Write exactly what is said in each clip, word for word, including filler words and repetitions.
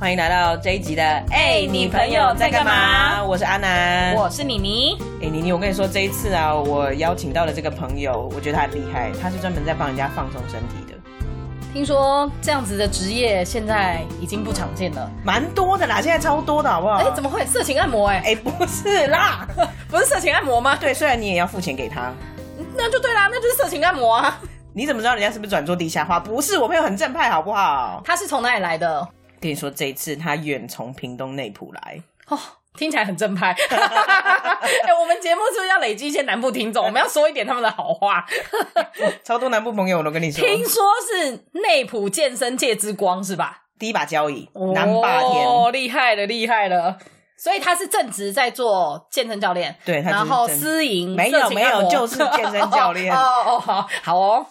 欢迎来到这一集的哎、欸，你朋友在干嘛？我是阿南，我是妮妮。哎、欸，妮妮，我跟你说，这一次啊，我邀请到了这个朋友，我觉得他很厉害，他是专门在帮人家放松身体的。听说这样子的职业现在已经不常见了，蛮多的啦，现在超多的，好不好？哎、欸，怎么会色情按摩、欸？哎、欸，不是啦，不是色情按摩吗？对，虽然你也要付钱给他，那就对啦，那就是色情按摩啊。你怎么知道人家是不是转做地下化？不是，我朋友很正派，好不好？他是从哪里来的？跟你说，这一次他远从屏东内埔来哦，听起来很正派。欸、我们节目是不是要累积一些南部听众？我们要说一点他们的好话。超多南部朋友，我都跟你说，听说是内埔健身界之光是吧？第一把交椅，哦、南霸天，哦，厉害了，厉害了。所以他是正职在做健身教练，对，他然后私营没有没有就是健身教练。哦哦哦，好好哦。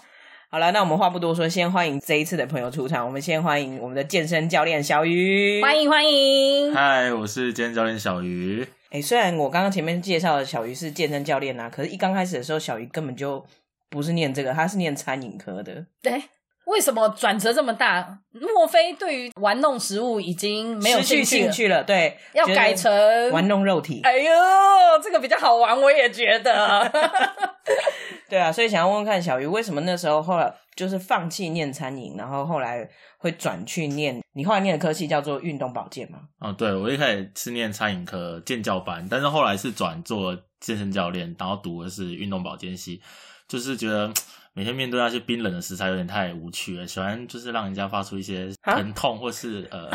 好了，那我们话不多说，先欢迎这一次的朋友出场。我们先欢迎我们的健身教练小鱼，欢迎欢迎。嗨，我是健身教练小鱼。欸，虽然我刚刚前面介绍的小鱼是健身教练啊，可是一刚开始的时候，小鱼根本就不是念这个，他是念餐饮科的。对，为什么转折这么大？莫非对于玩弄食物已经没有兴趣了？失去兴趣了，对，要改成玩弄肉体。哎呦，这个比较好玩，我也觉得。对啊，所以想要问问看小鱼，为什么那时候后来就是放弃念餐饮，然后后来会转去念你后来念的科系叫做运动保健吗？哦，对，我一开始是念餐饮科健教班，但是后来是转做健身教练，然后读的是运动保健系，就是觉得每天面对那些冰冷的食材有点太无趣了，喜欢就是让人家发出一些疼痛或是呃，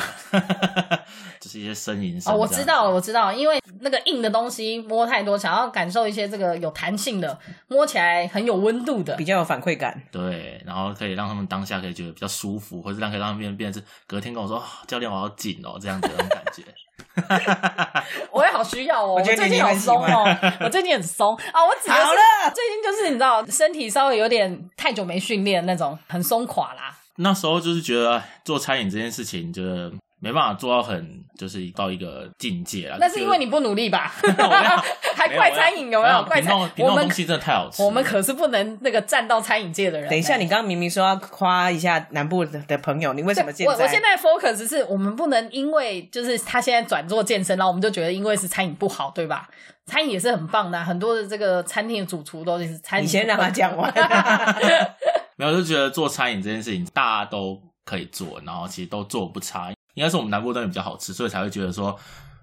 就是一些呻吟声。哦，我知道了，我知道了，因为那个硬的东西摸太多，想要感受一些这个有弹性的，摸起来很有温度的，比较有反馈感。对，然后可以让他们当下可以觉得比较舒服，或是让可以让他们变成隔天跟我说、哦、教练我好紧哦这样子的感觉。我也好需要哦，我最近好松哦，我最近很松啊，我只是好了，最近就是你知道身体稍微有点太久没训练那种，很松垮啦。那时候就是觉得做餐饮这件事情就是没办法做到很就是到一个境界啦。那是因为你不努力吧？还怪餐饮有没有？怪餐饮，屏东东西真的太好吃了，我们可是不能那个站到餐饮界的人。等一下，你刚刚明明说要夸一下南部的朋友，你为什么现在？我我现在 focus 是我们不能因为就是他现在转做健身，然后我们就觉得因为是餐饮不好，对吧？餐饮也是很棒的、啊，很多的这个餐厅的主厨都是餐饮。你先让他讲完。没有，就觉得做餐饮这件事情大家都可以做，然后其实都做不差。应该是我们南部东西比较好吃，所以才会觉得说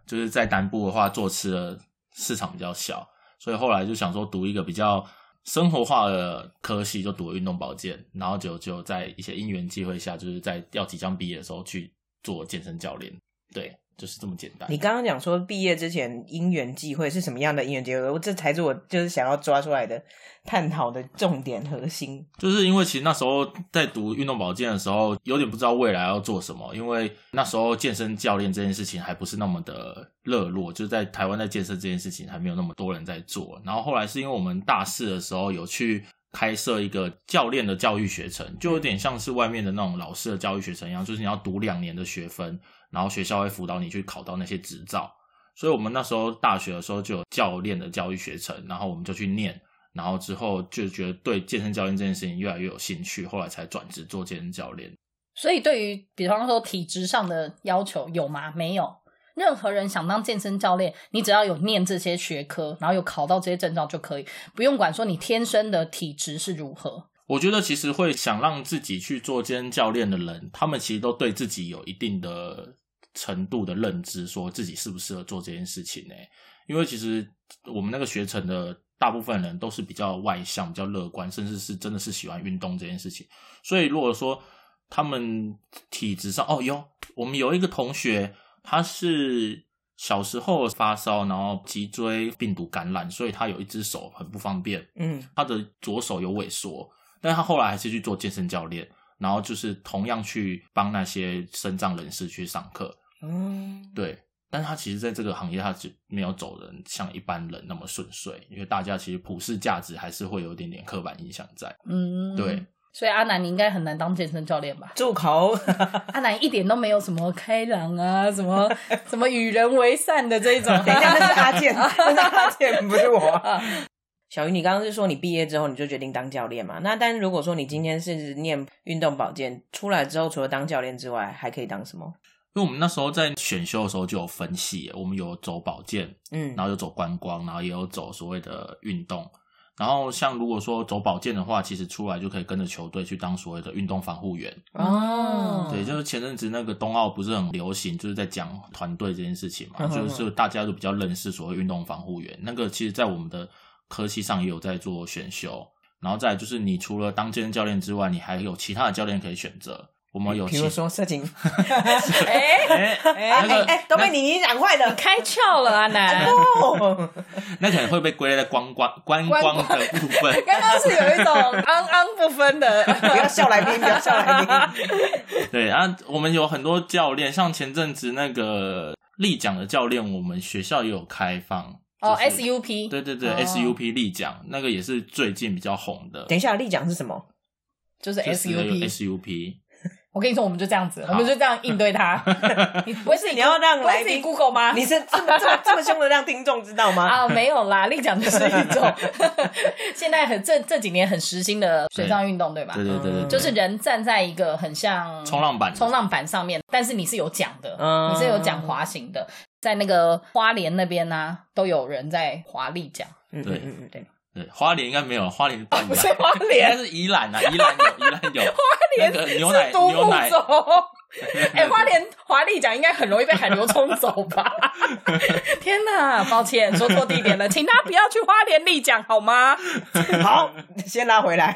就是在南部的话做吃的市场比较小，所以后来就想说读一个比较生活化的科系，就读了运动保健，然后就就在一些因缘际会下，就是在要即将毕业的时候去做健身教练。对，就是这么简单。你刚刚讲说毕业之前因缘际会是什么样的因缘际会？这才是我就是想要抓出来的探讨的重点核心。就是因为其实那时候在读运动保健的时候有点不知道未来要做什么，因为那时候健身教练这件事情还不是那么的热络，就是在台湾在健身这件事情还没有那么多人在做。然后后来是因为我们大四的时候有去开设一个教练的教育学程，就有点像是外面的那种老师的教育学程一样，就是你要读两年的学分，然后学校会辅导你去考到那些执照。所以我们那时候大学的时候就有教练的教育学程，然后我们就去念，然后之后就觉得对健身教练这件事情越来越有兴趣，后来才转职做健身教练。所以对于比方说体质上的要求有吗？没有，任何人想当健身教练，你只要有念这些学科，然后有考到这些证照就可以，不用管说你天生的体质是如何。我觉得其实会想让自己去做健身教练的人，他们其实都对自己有一定的程度的认知，说自己适不适合做这件事情、欸、因为其实我们那个学程的大部分人都是比较外向，比较乐观，甚至是真的是喜欢运动这件事情。所以如果说他们体质上，哦哟，我们有一个同学他是小时候发烧，然后脊椎病毒感染，所以他有一只手很不方便，嗯，他的左手有萎缩，但他后来还是去做健身教练，然后就是同样去帮那些身障人士去上课。嗯，对，但他其实在这个行业他就没有走人像一般人那么顺遂，因为大家其实普世价值还是会有一点点刻板印象在。嗯，对，所以阿南你应该很难当健身教练吧？住口！阿南一点都没有什么开朗啊，什么什么与人为善的这一种。等一下，那是阿健，那是阿健，不是我。小鱼，你刚刚是说你毕业之后你就决定当教练嘛？那但如果说你今天是念运动保健出来之后，除了当教练之外还可以当什么？因为我们那时候在选修的时候就有分系，我们有走保健，嗯，然后有走观光，然后也有走所谓的运动。然后像如果说走保健的话，其实出来就可以跟着球队去当所谓的运动防护员。哦，对，就是前阵子那个冬奥不是很流行，就是在讲团队这件事情嘛，嗯、就是大家都比较认识所谓运动防护员。那个其实在我们的科系上也有在做选修。然后再来就是你除了当健身教练之外，你还有其他的教练可以选择。我们有，比如说色情，哎哎哎哎，都被你影响坏了，开窍了啊，男。哦，那可能会被归类在观光观光的部分。刚刚是有一种昂昂不分的，不要笑来宾，不要笑来宾。对啊，我们有很多教练，像前阵子那个立奖的教练，我们学校也有开放。哦、就是 ，S U P， 对对对、哦、，S U P 立奖那个也是最近比较红的。等一下，立奖是什么？就是 S U P。我跟你说，我们就这样子，我们就这样应对他。你不会是你要让来宾 Google 吗？你是这么这么这么凶的让听众知道吗？啊，没有啦，立奖就是一种现在很这这几年很时兴的水上运动， 对, 对吧？对对 对, 对, 对就是人站在一个很像冲浪板冲浪板上面，但是你是有桨的，嗯、你是有桨滑行的，在那个花莲那边啊，都有人在滑立桨。对对、嗯嗯、对。对，花莲应该没有，花莲是半、啊、不是花莲，应该是宜兰啊，宜兰有，宜兰有花莲、那個、牛奶是独木舟。哎、欸，花莲华丽奖应该很容易被海流冲走吧？天哪，抱歉说错地点了，请他不要去花莲立奖好吗？好，先拉回来。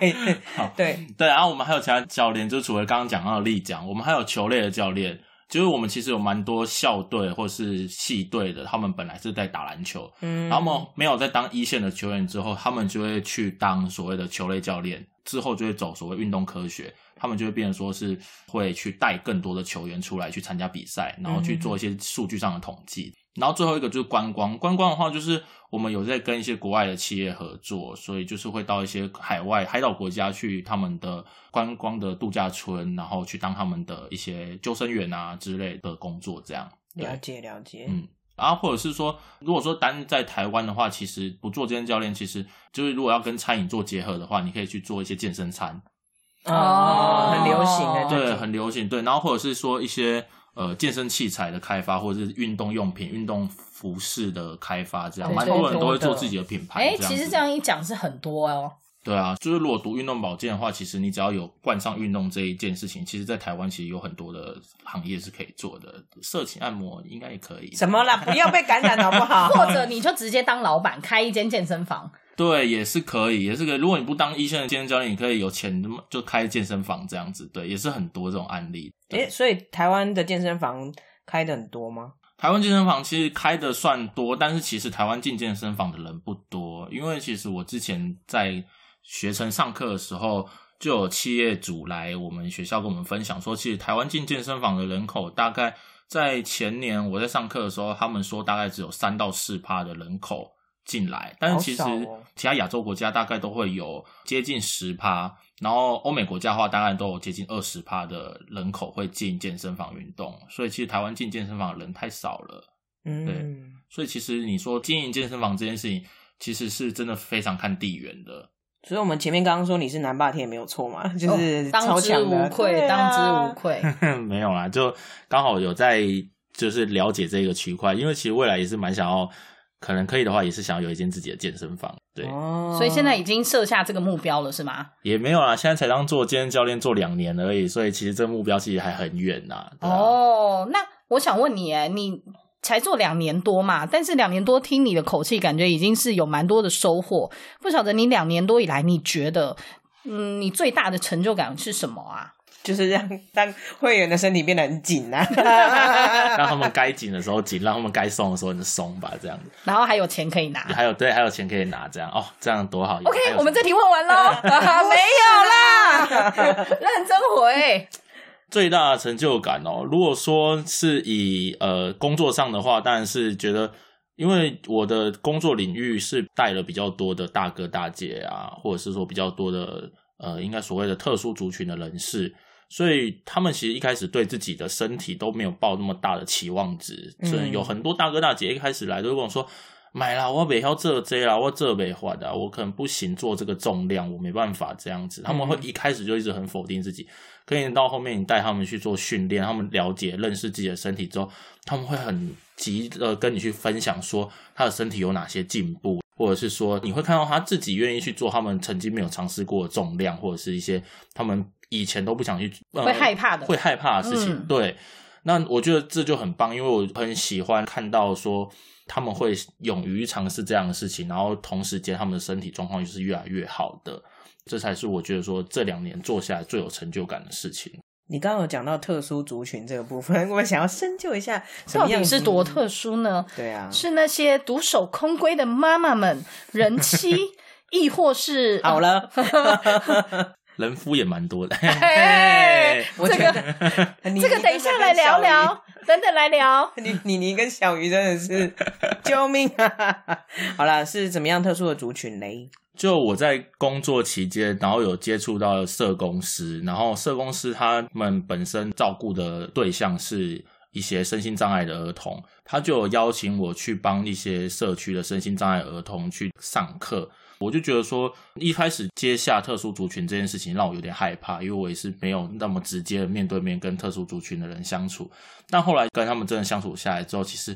好，对对，然后我们还有其他教练，就除了刚刚讲到的立奖，我们还有球类的教练。就是我们其实有蛮多校队或是系队的，他们本来是在打篮球，嗯，然后他们没有在当一线的球员之后，他们就会去当所谓的球类教练，之后就会走所谓运动科学，他们就会变成说是会去带更多的球员出来去参加比赛，然后去做一些数据上的统计。嗯，然后最后一个就是观光，观光的话就是我们有在跟一些国外的企业合作，所以就是会到一些海外海岛国家去他们的观光的度假村，然后去当他们的一些救生员啊之类的工作，这样。了解了解，嗯，然后或者是说，如果说单在台湾的话，其实不做健身教练，其实就是如果要跟餐饮做结合的话，你可以去做一些健身餐。哦，很流行的，对，很流行，对。然后或者是说一些呃健身器材的开发，或者是运动用品、运动服饰的开发，这样蛮多人都会做自己的品牌。哎，其实这样一讲是很多哦。对啊，就是如果读运动保健的话，其实你只要有冠上运动这一件事情，其实在台湾其实有很多的行业是可以做的，色情按摩应该也可以。什么啦，不要被感染好不好？或者你就直接当老板，开一间健身房。对，也是可以，也是可以。如果你不当一线的健身教练，你可以有钱就开健身房这样子，对，也是很多这种案例。诶，所以台湾的健身房开的很多吗？台湾健身房其实开的算多，但是其实台湾进健身房的人不多，因为其实我之前在学程上课的时候，就有企业主来我们学校跟我们分享说，其实台湾进健身房的人口大概在前年我在上课的时候，他们说大概只有 百分之三到百分之四 的人口进来，但是其实其他亚洲国家大概都会有接近 百分之十， 然后欧美国家的话大概都有接近 百分之二十 的人口会进健身房运动，所以其实台湾进健身房的人太少了。嗯，对，所以其实你说经营健身房这件事情其实是真的非常看地缘的。所以我们前面刚刚说你是南霸天没有错嘛，就是超强的、哦、当之无愧、啊、当之无愧没有啦，就刚好有在就是了解这个区块，因为其实未来也是蛮想要，可能可以的话也是想要有一间自己的健身房，对、哦、所以现在已经设下这个目标了是吗？也没有啦，现在才当做健身教练做两年而已，所以其实这目标其实还很远啦、啊、哦，那我想问你耶，你才做两年多嘛，但是两年多听你的口气感觉已经是有蛮多的收获，不晓得你两年多以来你觉得嗯，你最大的成就感是什么啊？就是让让会员的身体变得很紧啊让他们该紧的时候紧，让他们该松的时候就松吧，这样子。然后还有钱可以拿，还有对，还有钱可以拿，这样哦，这样多好。OK， 我们这题问完咯啊，没有啦，认真回。最大的成就感哦，如果说是以呃工作上的话，当然是觉得。因为我的工作领域是带了比较多的大哥大姐啊，或者是说比较多的呃，应该所谓的特殊族群的人士，所以他们其实一开始对自己的身体都没有抱那么大的期望值，所以有很多大哥大姐一开始来都会跟我说，买啦，我不要做这啦，我做不完啦，我可能不行做这个重量，我没办法这样子，他们会一开始就一直很否定自己。可你到后面你带他们去做训练，他们了解认识自己的身体之后，他们会很急的跟你去分享说他的身体有哪些进步，或者是说你会看到他自己愿意去做他们曾经没有尝试过的重量，或者是一些他们以前都不想去、呃、会害怕的会害怕的事情、嗯、对，那我觉得这就很棒，因为我很喜欢看到说他们会勇于尝试这样的事情，然后同时间他们的身体状况就是越来越好的，这才是我觉得说这两年做下来最有成就感的事情。你刚刚有讲到特殊族群这个部分，我想要深究一下什么样到底是多特殊呢？对啊，是那些独守空闺的妈妈们、人妻亦或是好了人夫也蛮多的、欸、我觉得这个等一下来聊聊，等等来聊你你你跟小鱼真的是救命啊好啦，是怎么样特殊的族群嘞？就我在工作期间，然后有接触到社工师，然后社工师他们本身照顾的对象是一些身心障碍的儿童，他就有邀请我去帮一些社区的身心障碍儿童去上课。我就觉得说一开始接下特殊族群这件事情让我有点害怕，因为我也是没有那么直接的面对面跟特殊族群的人相处，但后来跟他们真的相处下来之后，其实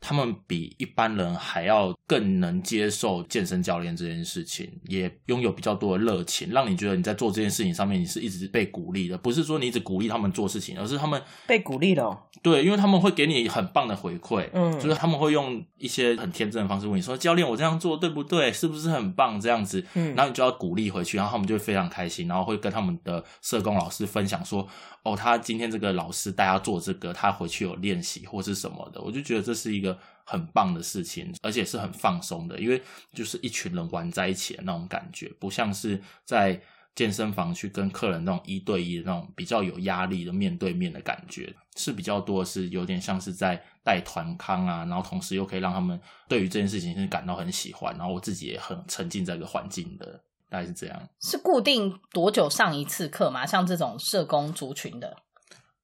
他们比一般人还要更能接受健身教练这件事情，也拥有比较多的热情，让你觉得你在做这件事情上面你是一直被鼓励的，不是说你一直鼓励他们做事情，而是他们被鼓励了、哦、对，因为他们会给你很棒的回馈、嗯、就是他们会用一些很天真的方式问你说教练我这样做对不对，是不是很棒这样子、嗯、然后你就要鼓励回去，然后他们就会非常开心，然后会跟他们的社工老师分享说哦，他今天这个老师带他做这个，他回去有练习或是什么的，我就觉得这是一个很棒的事情，而且是很放松的，因为就是一群人玩在一起的那种感觉，不像是在健身房去跟客人那种一对一的那种比较有压力的面对面的感觉，是比较多的是有点像是在带团康啊，然后同时又可以让他们对于这件事情是感到很喜欢，然后我自己也很沉浸在这个环境的，大概是这样。是固定多久上一次课吗？像这种社工族群的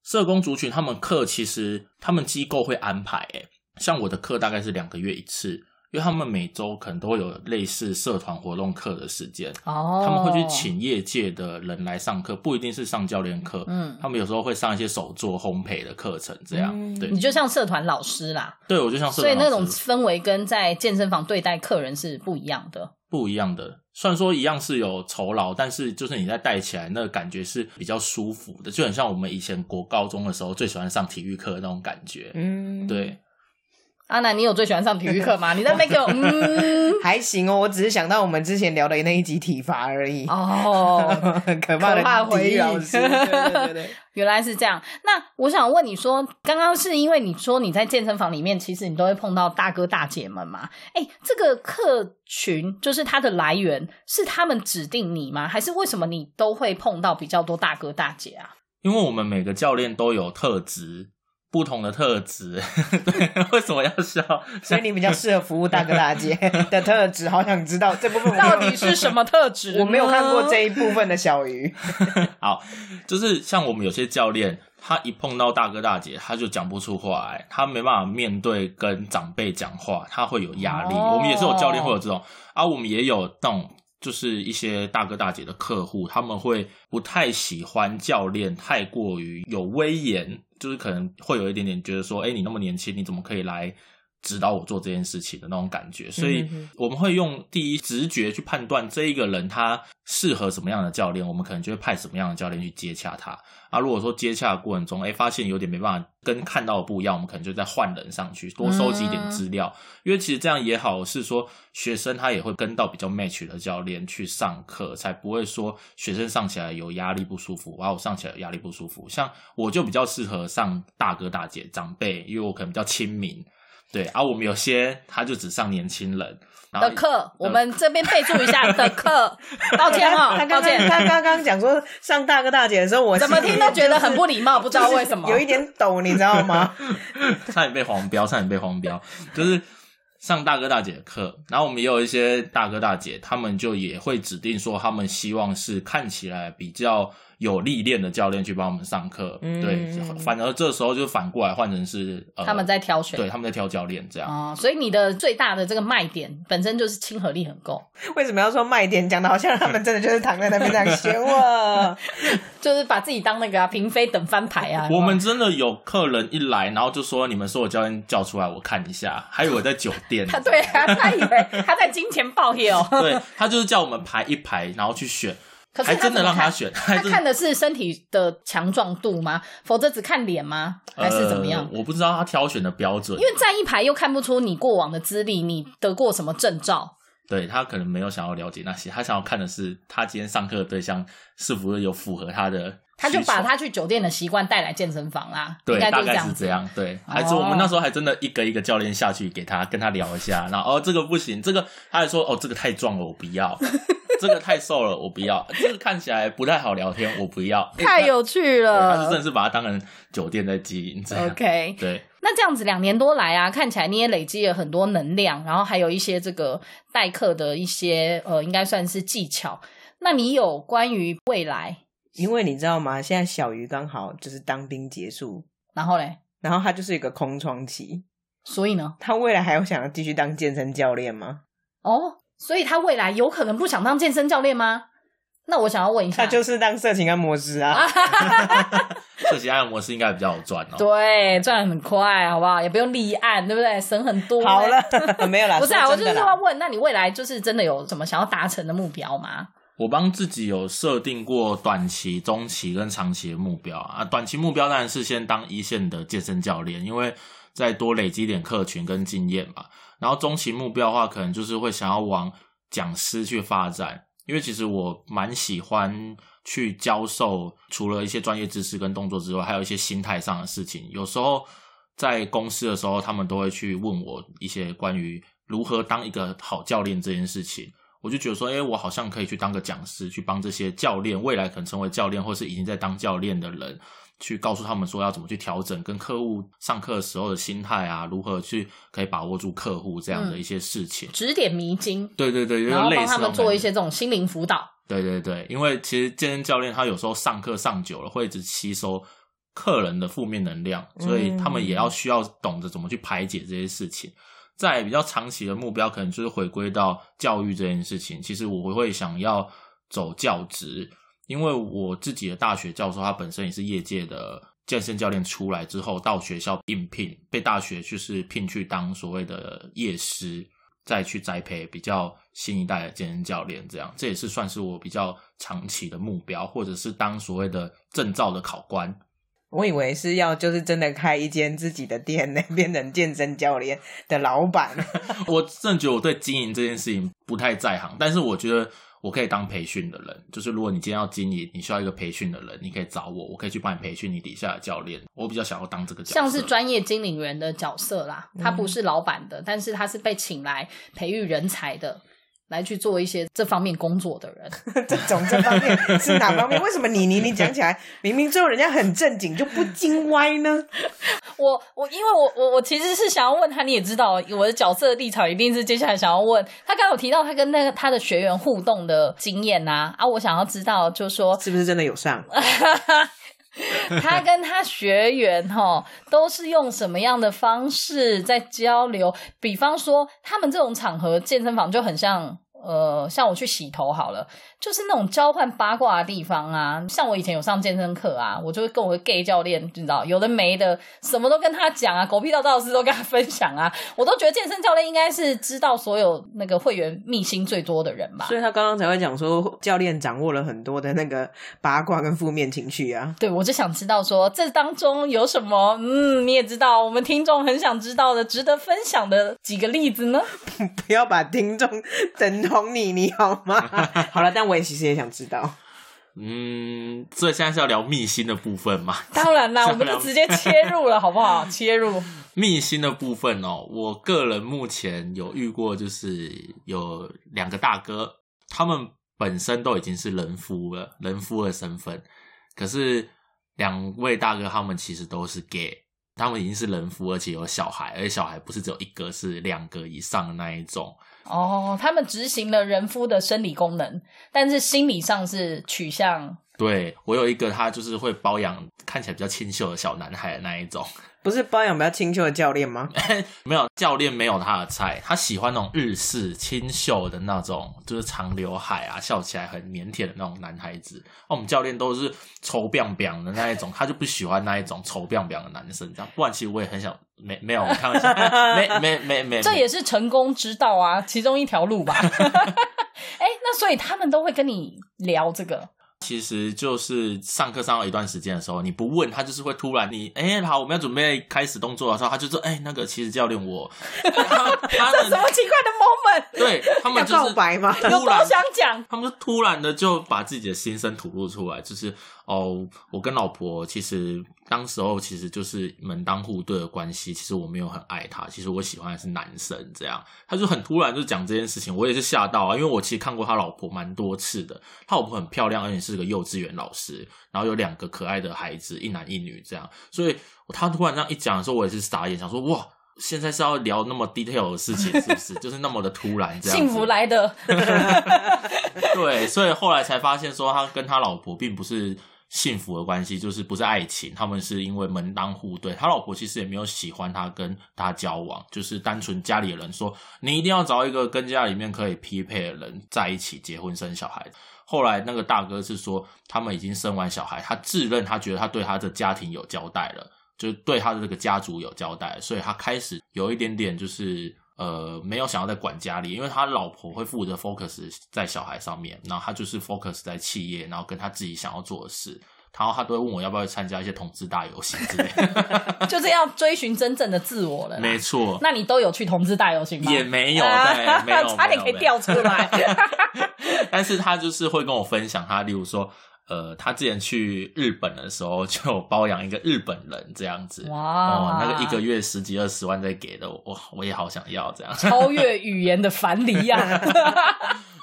社工族群他们课其实他们机构会安排耶、欸像我的课大概是两个月一次，因为他们每周可能都会有类似社团活动课的时间、oh. 他们会去请业界的人来上课，不一定是上教练课、嗯、他们有时候会上一些手作烘焙的课程这样、嗯、对，你就像社团老师啦。对，我就像社团老师，所以那种氛围跟在健身房对待客人是不一样的不一样的虽然说一样是有酬劳，但是就是你在带起来那个感觉是比较舒服的，就很像我们以前国高中的时候最喜欢上体育课的那种感觉。嗯，对，阿南你有最喜欢上体育课吗？你在那个嗯，还行哦，我只是想到我们之前聊的那一集体罚而已哦很可怕的体育老师对对对对原来是这样。那我想问你说，刚刚是因为你说你在健身房里面其实你都会碰到大哥大姐们嘛，诶，这个客群就是它的来源是他们指定你吗？还是为什么你都会碰到比较多大哥大姐啊？因为我们每个教练都有特质，不同的特质对，为什么要笑？所以你比较适合服务大哥大姐的特质，好想知道这部分到底是什么特质我没有看过这一部分的小鱼好，就是像我们有些教练他一碰到大哥大姐他就讲不出话来，他没办法面对跟长辈讲话，他会有压力、哦、我们也是有教练会有这种啊，我们也有那种就是一些大哥大姐的客户，他们会不太喜欢教练太过于有威严，就是可能会有一点点觉得说，诶，你那么年轻，你怎么可以来指导我做这件事情的那种感觉。所以我们会用第一直觉去判断这一个人他适合什么样的教练，我们可能就会派什么样的教练去接洽他啊。如果说接洽的过程中，诶，发现有点没办法跟看到的不一样，我们可能就再换人上去多收集一点资料、嗯、因为其实这样也好是说学生他也会跟到比较 match 的教练去上课，才不会说学生上起来有压力不舒服，然后我上起来有压力不舒服。像我就比较适合上大哥大姐长辈，因为我可能比较亲民，对啊，我们有些他就只上年轻人的课，我们这边备注一下的课抱歉哦，抱歉。他刚刚讲说上大哥大姐的时候，我怎么听都觉得很不礼貌、就是、不知道为什么、就是、有一点抖你知道吗差点被黄标差点被黄标就是上大哥大姐的课，然后我们也有一些大哥大姐他们就也会指定说他们希望是看起来比较有历练的教练去帮我们上课、嗯、对，反而这时候就反过来换成是、呃、他们在挑选，对，他们在挑教练这样、哦、所以你的最大的这个卖点本身就是亲和力很够。为什么要说卖点，讲的好像他们真的就是躺在那边这样学我就是把自己当那个啊嫔妃等翻牌啊。我们真的有客人一来然后就说你们所有教练叫出来我看一下，还以为在酒店对啊，他以为他在金钱豹夜哦对，他就是叫我们排一排然后去选，可是还真的让他选。他看的是身体的强壮度吗？否则只看脸吗？还是怎么样、呃、我不知道他挑选的标准，因为站一排又看不出你过往的资历，你得过什么证照，对，他可能没有想要了解那些，他想要看的是他今天上课的对象是否有符合他的，他就把他去酒店的习惯带来健身房啦，对，应该就大概是这样，对、哦、还是我们那时候还真的一个一个教练下去给他跟他聊一下然后哦这个不行，这个他还说哦这个太壮了我不要这个太瘦了我不要，这个看起来不太好聊天我不要，太有趣了、欸、他是真的是把它当成酒店在经营这样。 OK， 对，那这样子两年多来啊，看起来你也累积了很多能量，然后还有一些这个代课的一些呃应该算是技巧。那你有关于未来，因为你知道吗，现在小鱼刚好就是当兵结束，然后嘞，然后他就是一个空窗期，所以呢他未来还有想要继续当健身教练吗？哦，所以他未来有可能不想当健身教练吗？那我想要问一下，他就是当色情按摩师啊色情按摩师应该比较好赚哦，对，赚很快好不好，也不用立案，对不对，省很多、欸、好了没有啦不是啊，我就是要问，那你未来就是真的有什么想要达成的目标吗？我帮自己有设定过短期、中期跟长期的目标啊。短期目标当然是先当一线的健身教练，因为再多累积点客群跟经验嘛。然后中期目标的话，可能就是会想要往讲师去发展，因为其实我蛮喜欢去教授，除了一些专业知识跟动作之外，还有一些心态上的事情。有时候在公司的时候，他们都会去问我一些关于如何当一个好教练这件事情。我就觉得说，欸，我好像可以去当个讲师，去帮这些教练，未来可能成为教练或是已经在当教练的人，去告诉他们说要怎么去调整跟客户上课的时候的心态啊，如何去可以把握住客户这样的一些事情，嗯，指点迷津，对对对，然后帮他们做一些这种心灵辅导，对对对，因为其实健身教练他有时候上课上久了会一直吸收客人的负面能量，所以他们也要需要懂得怎么去排解这些事情。在比较长期的目标可能就是回归到教育这件事情，其实我会想要走教职，因为我自己的大学教授他本身也是业界的健身教练，出来之后到学校应聘，被大学就是聘去当所谓的业师，再去栽培比较新一代的健身教练这样，这也是算是我比较长期的目标，或者是当所谓的证照的考官。我以为是要就是真的开一间自己的店，那边的健身教练的老板我真的觉得我对经营这件事情不太在行，但是我觉得我可以当培训的人，就是如果你今天要经营，你需要一个培训的人，你可以找我，我可以去帮你培训你底下的教练，我比较想要当这个角色，像是专业经理人的角色啦，他不是老板的，嗯，但是他是被请来培育人才的，来去做一些这方面工作的人这种这方面是哪方面？为什么你你你讲起来明明最后人家很正经就不禁歪呢？我我因为我我我其实是想要问他，你也知道我的角色的立场一定是接下来想要问他，刚刚有提到他跟那个他的学员互动的经验啊，啊我想要知道就是说是不是真的有上他跟他学员齁都是用什么样的方式在交流？比方说他们这种场合健身房就很像呃，像我去洗头好了，就是那种交换八卦的地方啊，像我以前有上健身课啊，我就会跟我的 gay 教练，你知道有的没的什么都跟他讲啊，狗屁道道事都跟他分享啊，我都觉得健身教练应该是知道所有那个会员秘辛最多的人吧，所以他刚刚才会讲说教练掌握了很多的那个八卦跟负面情绪啊，对，我就想知道说这当中有什么嗯，你也知道我们听众很想知道的值得分享的几个例子呢不要把听众等哄你你好吗好了，但我也其实也想知道嗯，所以现在是要聊秘辛的部分嘛？当然啦我们就直接切入了好不好切入秘辛的部分哦，我个人目前有遇过就是有两个大哥，他们本身都已经是人夫了，人夫的身份，可是两位大哥他们其实都是 gay， 他们已经是人夫而且有小孩，而且小孩不是只有一个，是两个以上的那一种哦，他们执行了人夫的生理功能，但是心理上是取向对，我有一个他就是会包养看起来比较清秀的小男孩的那一种。不是包养比较清秀的教练吗？没有，教练没有他的菜，他喜欢那种日式清秀的那种，就是长刘海啊，笑起来很腼腆的那种男孩子。啊、我们教练都是丑扁扁的那一种，他就不喜欢那一种丑扁扁的男生。这样，不然其实我也很想，没没有，我开玩笑，没没没没，这也是成功之道啊，其中一条路吧。哎，那所以他们都会跟你聊这个。其实就是上课上到一段时间的时候，你不问他就是会突然你哎、欸、好，我们要准备开始动作的时候，他就说哎、欸、那个其实教练我他他这什么奇怪的 moment， 对，他们就是告白吗？有多想讲？他们突然的就把自己的心声吐露出来，就是哦，我跟老婆其实当时候其实就是门当户对的关系，其实我没有很爱她，其实我喜欢的是男生这样。他就很突然就讲这件事情，我也是吓到啊，因为我其实看过他老婆蛮多次的，他老婆很漂亮，而且是是个幼稚园老师，然后有两个可爱的孩子，一男一女这样，所以他突然这样一讲的时候，我也是傻眼，想说哇，现在是要聊那么 detail 的事情是不是？就是那么的突然，这样子幸福来的。对，所以后来才发现说他跟他老婆并不是幸福的关系，就是不是爱情，他们是因为门当户对，他老婆其实也没有喜欢他跟他交往，就是单纯家里的人说你一定要找一个跟家里面可以匹配的人在一起结婚生小孩。后来那个大哥是说他们已经生完小孩，他自认他觉得他对他的家庭有交代了，就对他的这个家族有交代了，所以他开始有一点点就是呃，没有想要再管家里，因为他老婆会负责 focus 在小孩上面，然后他就是 focus 在企业，然后跟他自己想要做的事，然后他都会问我要不要参加一些同志大游行之类的。就是要追寻真正的自我了。没错。那你都有去同志大游行吗？也没有，对，没有，差点可以掉出来。但是他就是会跟我分享他，例如说呃，他之前去日本的时候就包养一个日本人这样子，哇、哦，那个一个月十几二十万在给的，哇，我也好想要这样，超越语言的樊篱啊。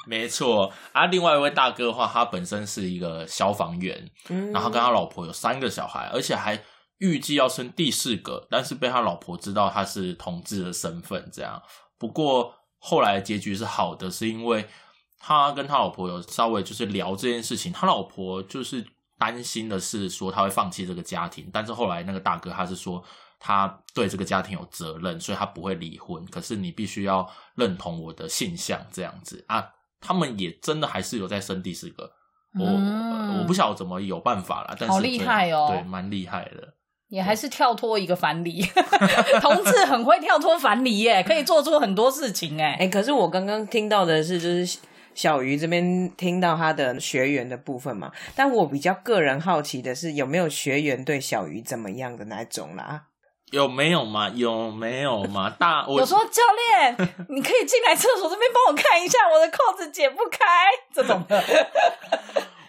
没错啊，另外一位大哥的话，他本身是一个消防员，嗯、然后跟他老婆有三个小孩，而且还预计要生第四个，但是被他老婆知道他是同志的身份这样。不过后来的结局是好的，是因为他跟他老婆有稍微就是聊这件事情，他老婆就是担心的是说他会放弃这个家庭，但是后来那个大哥他是说他对这个家庭有责任，所以他不会离婚，可是你必须要认同我的性向这样子啊。他们也真的还是有在生第四个，我、嗯呃、我不晓得怎么有办法啦，但是好厉害哦，对，蛮厉害的，也还是跳脱一个樊篱。同志很会跳脱樊篱耶，可以做出很多事情耶、欸、可是我刚刚听到的是就是小鱼这边听到他的学员的部分嘛，但我比较个人好奇的是有没有学员对小鱼怎么样的那种啦？有没有嘛？有没有嘛？大我有说教练，你可以进来厕所这边帮我看一下，我的扣子解不开这种的。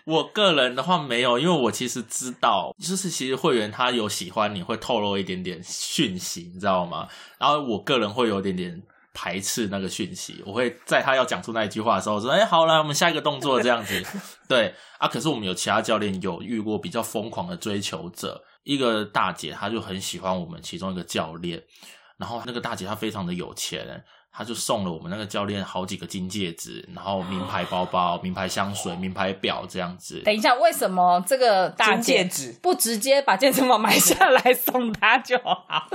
我个人的话没有，因为我其实知道，就是其实会员他有喜欢你会透露一点点讯息，你知道吗？然后我个人会有点点排斥那个讯息，我会在他要讲出那一句话的时候说哎、欸，好啦，我们下一个动作这样子。对啊，可是我们有其他教练有遇过比较疯狂的追求者，一个大姐她就很喜欢我们其中一个教练，然后那个大姐她非常的有钱，她就送了我们那个教练好几个金戒指，然后名牌包包、名牌香水、名牌表这样子。等一下，为什么这个大姐不直接把健身房买下来送她就好？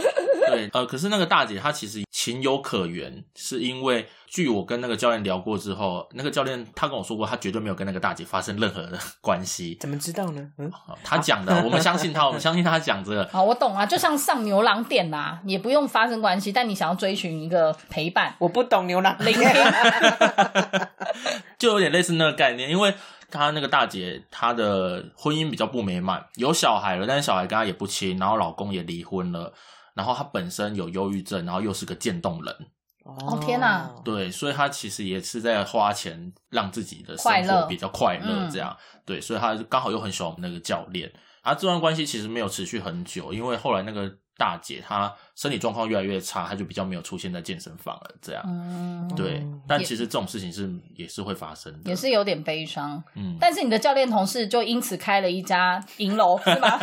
对，呃，可是那个大姐她其实情有可原，是因为据我跟那个教练聊过之后，那个教练他跟我说过他绝对没有跟那个大姐发生任何的关系。怎么知道呢？嗯，哦、他讲的、啊、我们相信他，我们相信他讲这个。好，我懂啊，就像上牛郎店啦、啊、也不用发生关系，但你想要追寻一个陪伴。我不懂牛郎店。就有点类似那个概念，因为他那个大姐她的婚姻比较不美满，有小孩了，但是小孩跟她也不亲，然后老公也离婚了，然后他本身有忧郁症，然后又是个渐冻人。哦，天哪！对，所以他其实也是在花钱让自己的生活比较快乐这样、嗯、对，所以他刚好又很喜欢那个教练啊。这段关系其实没有持续很久，因为后来那个大姐她身体状况越来越差，她就比较没有出现在健身房了这样、嗯、对，但其实这种事情是 也, 也是会发生的，也是有点悲伤、嗯、但是你的教练同事就因此开了一家银楼是吗？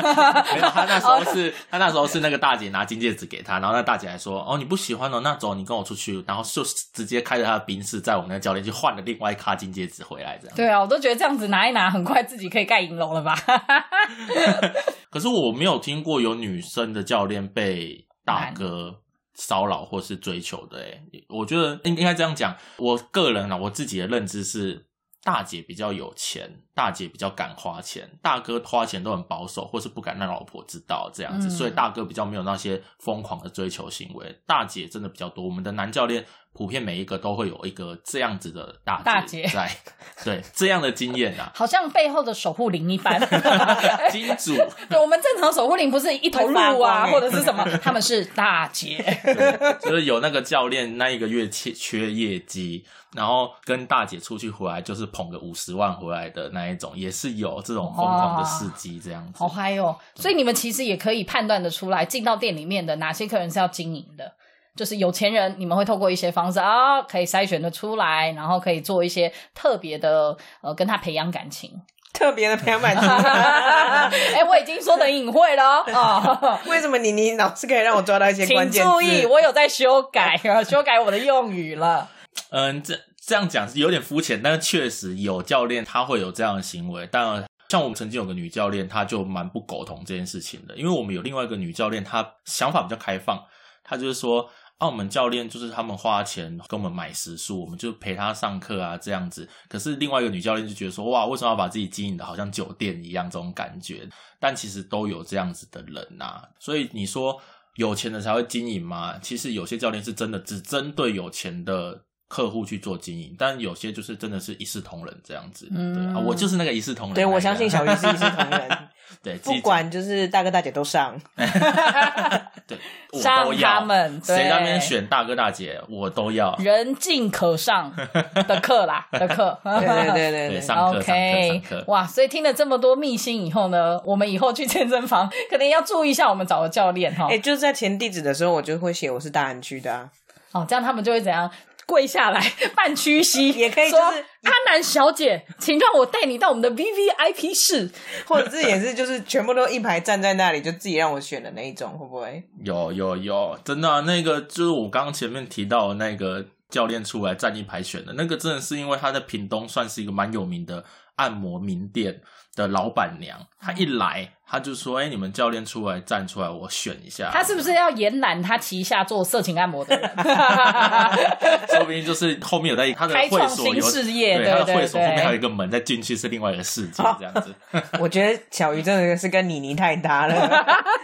没有，他那时候是他那时候是那个大姐拿金戒指给他，然后那大姐还说哦你不喜欢哦，那走你跟我出去，然后就直接开着他的宾士在我们的教练去换了另外一咖金戒指回来这样。对啊，我都觉得这样子拿一拿很快自己可以盖银楼了吧。可是我没有听过有女生的教练被大哥骚扰或是追求的、欸、我觉得应该这样讲，我个人啊，我自己的认知是大姐比较有钱，大姐比较敢花钱，大哥花钱都很保守或是不敢让老婆知道这样子、嗯、所以大哥比较没有那些疯狂的追求行为，大姐真的比较多。我们的男教练普遍每一个都会有一个这样子的大姐大姐在，对，这样的经验啊，好像背后的守护灵一般。金主，对，我们正常守护灵不是一头鹿啊或者是什么，他们是大姐。就是有那个教练那一个月缺业绩，然后跟大姐出去回来就是捧个五十万回来的那一种，也是有这种疯狂的事迹这样子、哦、好嗨哦。所以你们其实也可以判断得出来进到店里面的哪些客人是要经营的，就是有钱人你们会透过一些方式啊，可以筛选的出来，然后可以做一些特别的呃，跟他培养感情，特别的培养感情。哎、欸，我已经说得隐晦了哦。为什么妮妮老是可以让我抓到一些关键字？请注意，我有在修改修改我的用语了。嗯，这这样讲有点肤浅，但是确实有教练他会有这样的行为。但像我们曾经有个女教练，她就蛮不苟同这件事情的，因为我们有另外一个女教练，她想法比较开放，她就是说。澳门教练就是他们花钱跟我们买时数，我们就陪他上课啊这样子。可是另外一个女教练就觉得说，哇，为什么要把自己经营的好像酒店一样这种感觉？但其实都有这样子的人啊。所以你说有钱的才会经营吗？其实有些教练是真的只针对有钱的客户去做经营，但有些就是真的是一视同仁这样子。嗯，对啊，我就是那个一视同仁。对，我相信小鱼是一视同仁。对，不管就是大哥大姐都上。对，我都要他们，谁在那边选大哥大姐我都要，人尽可上的课啦。的课。对对对 对, 對上课 okay, 上课哇，所以听了这么多秘辛以后呢，我们以后去健身房可能要注意一下我们找的教练齁、欸、就是在填地址的时候我就会写我是大安区的啊。哦，这样他们就会怎样跪下来半屈膝，也可以就是阿南小姐请让我带你到我们的 V V I P 室，或者这也是就是全部都一排站在那里就自己让我选的那一种，会不会有有有真的、啊、那个就是我刚刚前面提到的那个教练出来站一排选的那个，真的是因为他在屏东算是一个蛮有名的按摩名店的老板娘，她一来他就说：“哎、欸，你们教练出来站出来，我选一下。”他是不是要延揽他旗下做色情按摩的人？说不定就是后面有在他的会所有开创新事业， 对, 對, 對, 對他的会所后面还有一个门，再进去是另外一个世界这样子。我觉得小鱼真的是跟妮妮太搭了，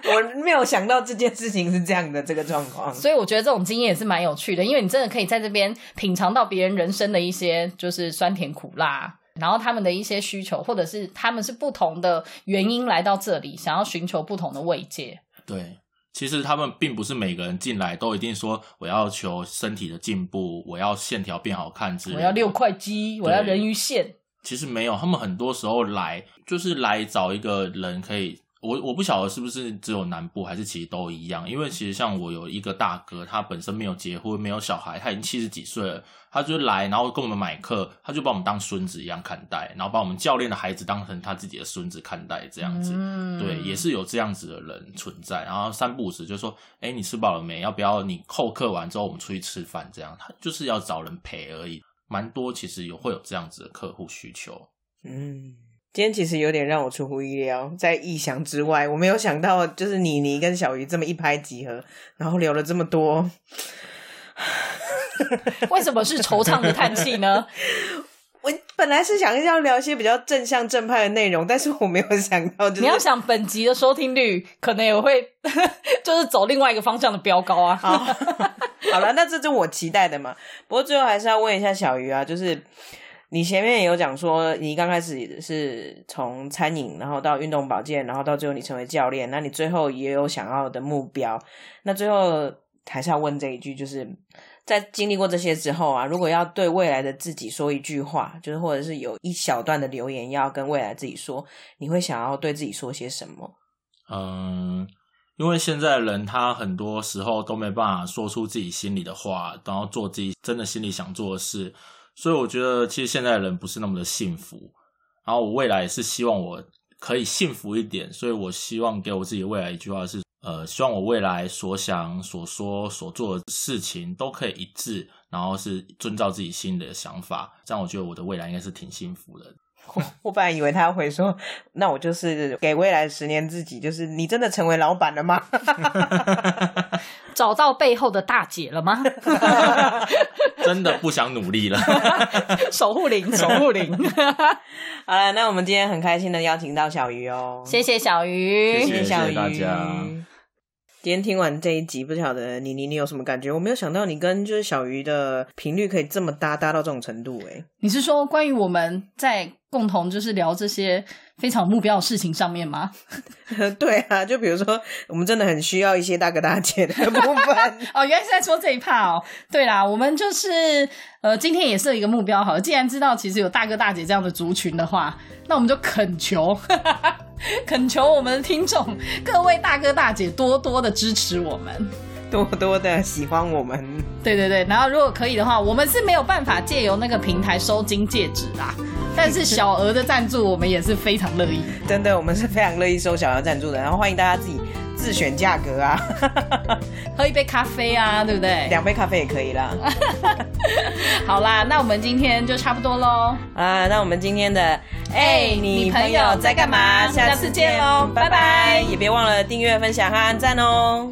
我没有想到这件事情是这样的这个状况。所以我觉得这种经验也是蛮有趣的，因为你真的可以在这边品尝到别人人生的一些就是酸甜苦辣。然后他们的一些需求，或者是他们是不同的原因来到这里，想要寻求不同的慰藉。对，其实他们并不是每个人进来都一定说我要求身体的进步，我要线条变好看之类的，我要六块肌，我要人鱼线。其实没有，他们很多时候来就是来找一个人可以，我我不晓得是不是只有南部还是其实都一样，因为其实像我有一个大哥，他本身没有结婚没有小孩，他已经七十几岁了，他就来然后跟我们买课，他就把我们当孙子一样看待，然后把我们教练的孩子当成他自己的孙子看待这样子、嗯、对，也是有这样子的人存在。然后三不五时就说诶你吃饱了没，要不要你扣课完之后我们出去吃饭这样，他就是要找人陪而已，蛮多其实有会有这样子的客户需求。嗯，今天其实有点让我出乎意料，在意想之外，我没有想到就是妮妮跟小鱼这么一拍即合，然后聊了这么多。为什么是惆怅的叹气呢？我本来是想要聊一些比较正向正派的内容，但是我没有想到、就是、你要想本集的收听率可能也会就是走另外一个方向的飙高啊。好好了，那这是我期待的嘛。不过最后还是要问一下小鱼啊，就是你前面也有讲说你刚开始是从餐饮然后到运动保健，然后到最后你成为教练，那你最后也有想要的目标，那最后还是要问这一句，就是在经历过这些之后啊，如果要对未来的自己说一句话，就是或者是有一小段的留言要跟未来自己说，你会想要对自己说些什么？嗯，因为现在人他很多时候都没办法说出自己心里的话，然后做自己真的心里想做的事，所以我觉得其实现在的人不是那么的幸福，然后我未来也是希望我可以幸福一点，所以我希望给我自己未来一句话是呃，希望我未来所想所说所做的事情都可以一致，然后是遵照自己心里的想法，这样我觉得我的未来应该是挺幸福的。我, 我本来以为他会说那我就是给未来十年自己，就是你真的成为老板了吗？找到背后的大姐了吗？真的不想努力了。守护灵，守护灵。好了，那我们今天很开心的邀请到小鱼哦，谢谢小鱼，谢谢小鱼，谢谢大家。今天听完这一集，不晓得妮妮你有什么感觉？我没有想到你跟就是小鱼的频率可以这么搭搭到这种程度耶。你是说关于我们在共同就是聊这些非常目标的事情上面吗？对啊，就比如说我们真的很需要一些大哥大姐的部分。哦，原来是在说这一趴哦。对啦，我们就是呃，今天也是一个目标好了，既然知道其实有大哥大姐这样的族群的话，那我们就恳求恳求我们的听众，各位大哥大姐多多的支持我们，多多的喜欢我们。对对对，然后如果可以的话，我们是没有办法借由那个平台收金戒指啦，但是小额的赞助我们也是非常乐意。真的，我们是非常乐意收小额赞助的，然后欢迎大家自己自选价格啊，喝一杯咖啡啊，对不对？两杯咖啡也可以啦。好啦，那我们今天就差不多咯啊，那我们今天的哎、欸，你朋友在干嘛？下次见咯，拜拜！也别忘了订阅、分享和按赞哦。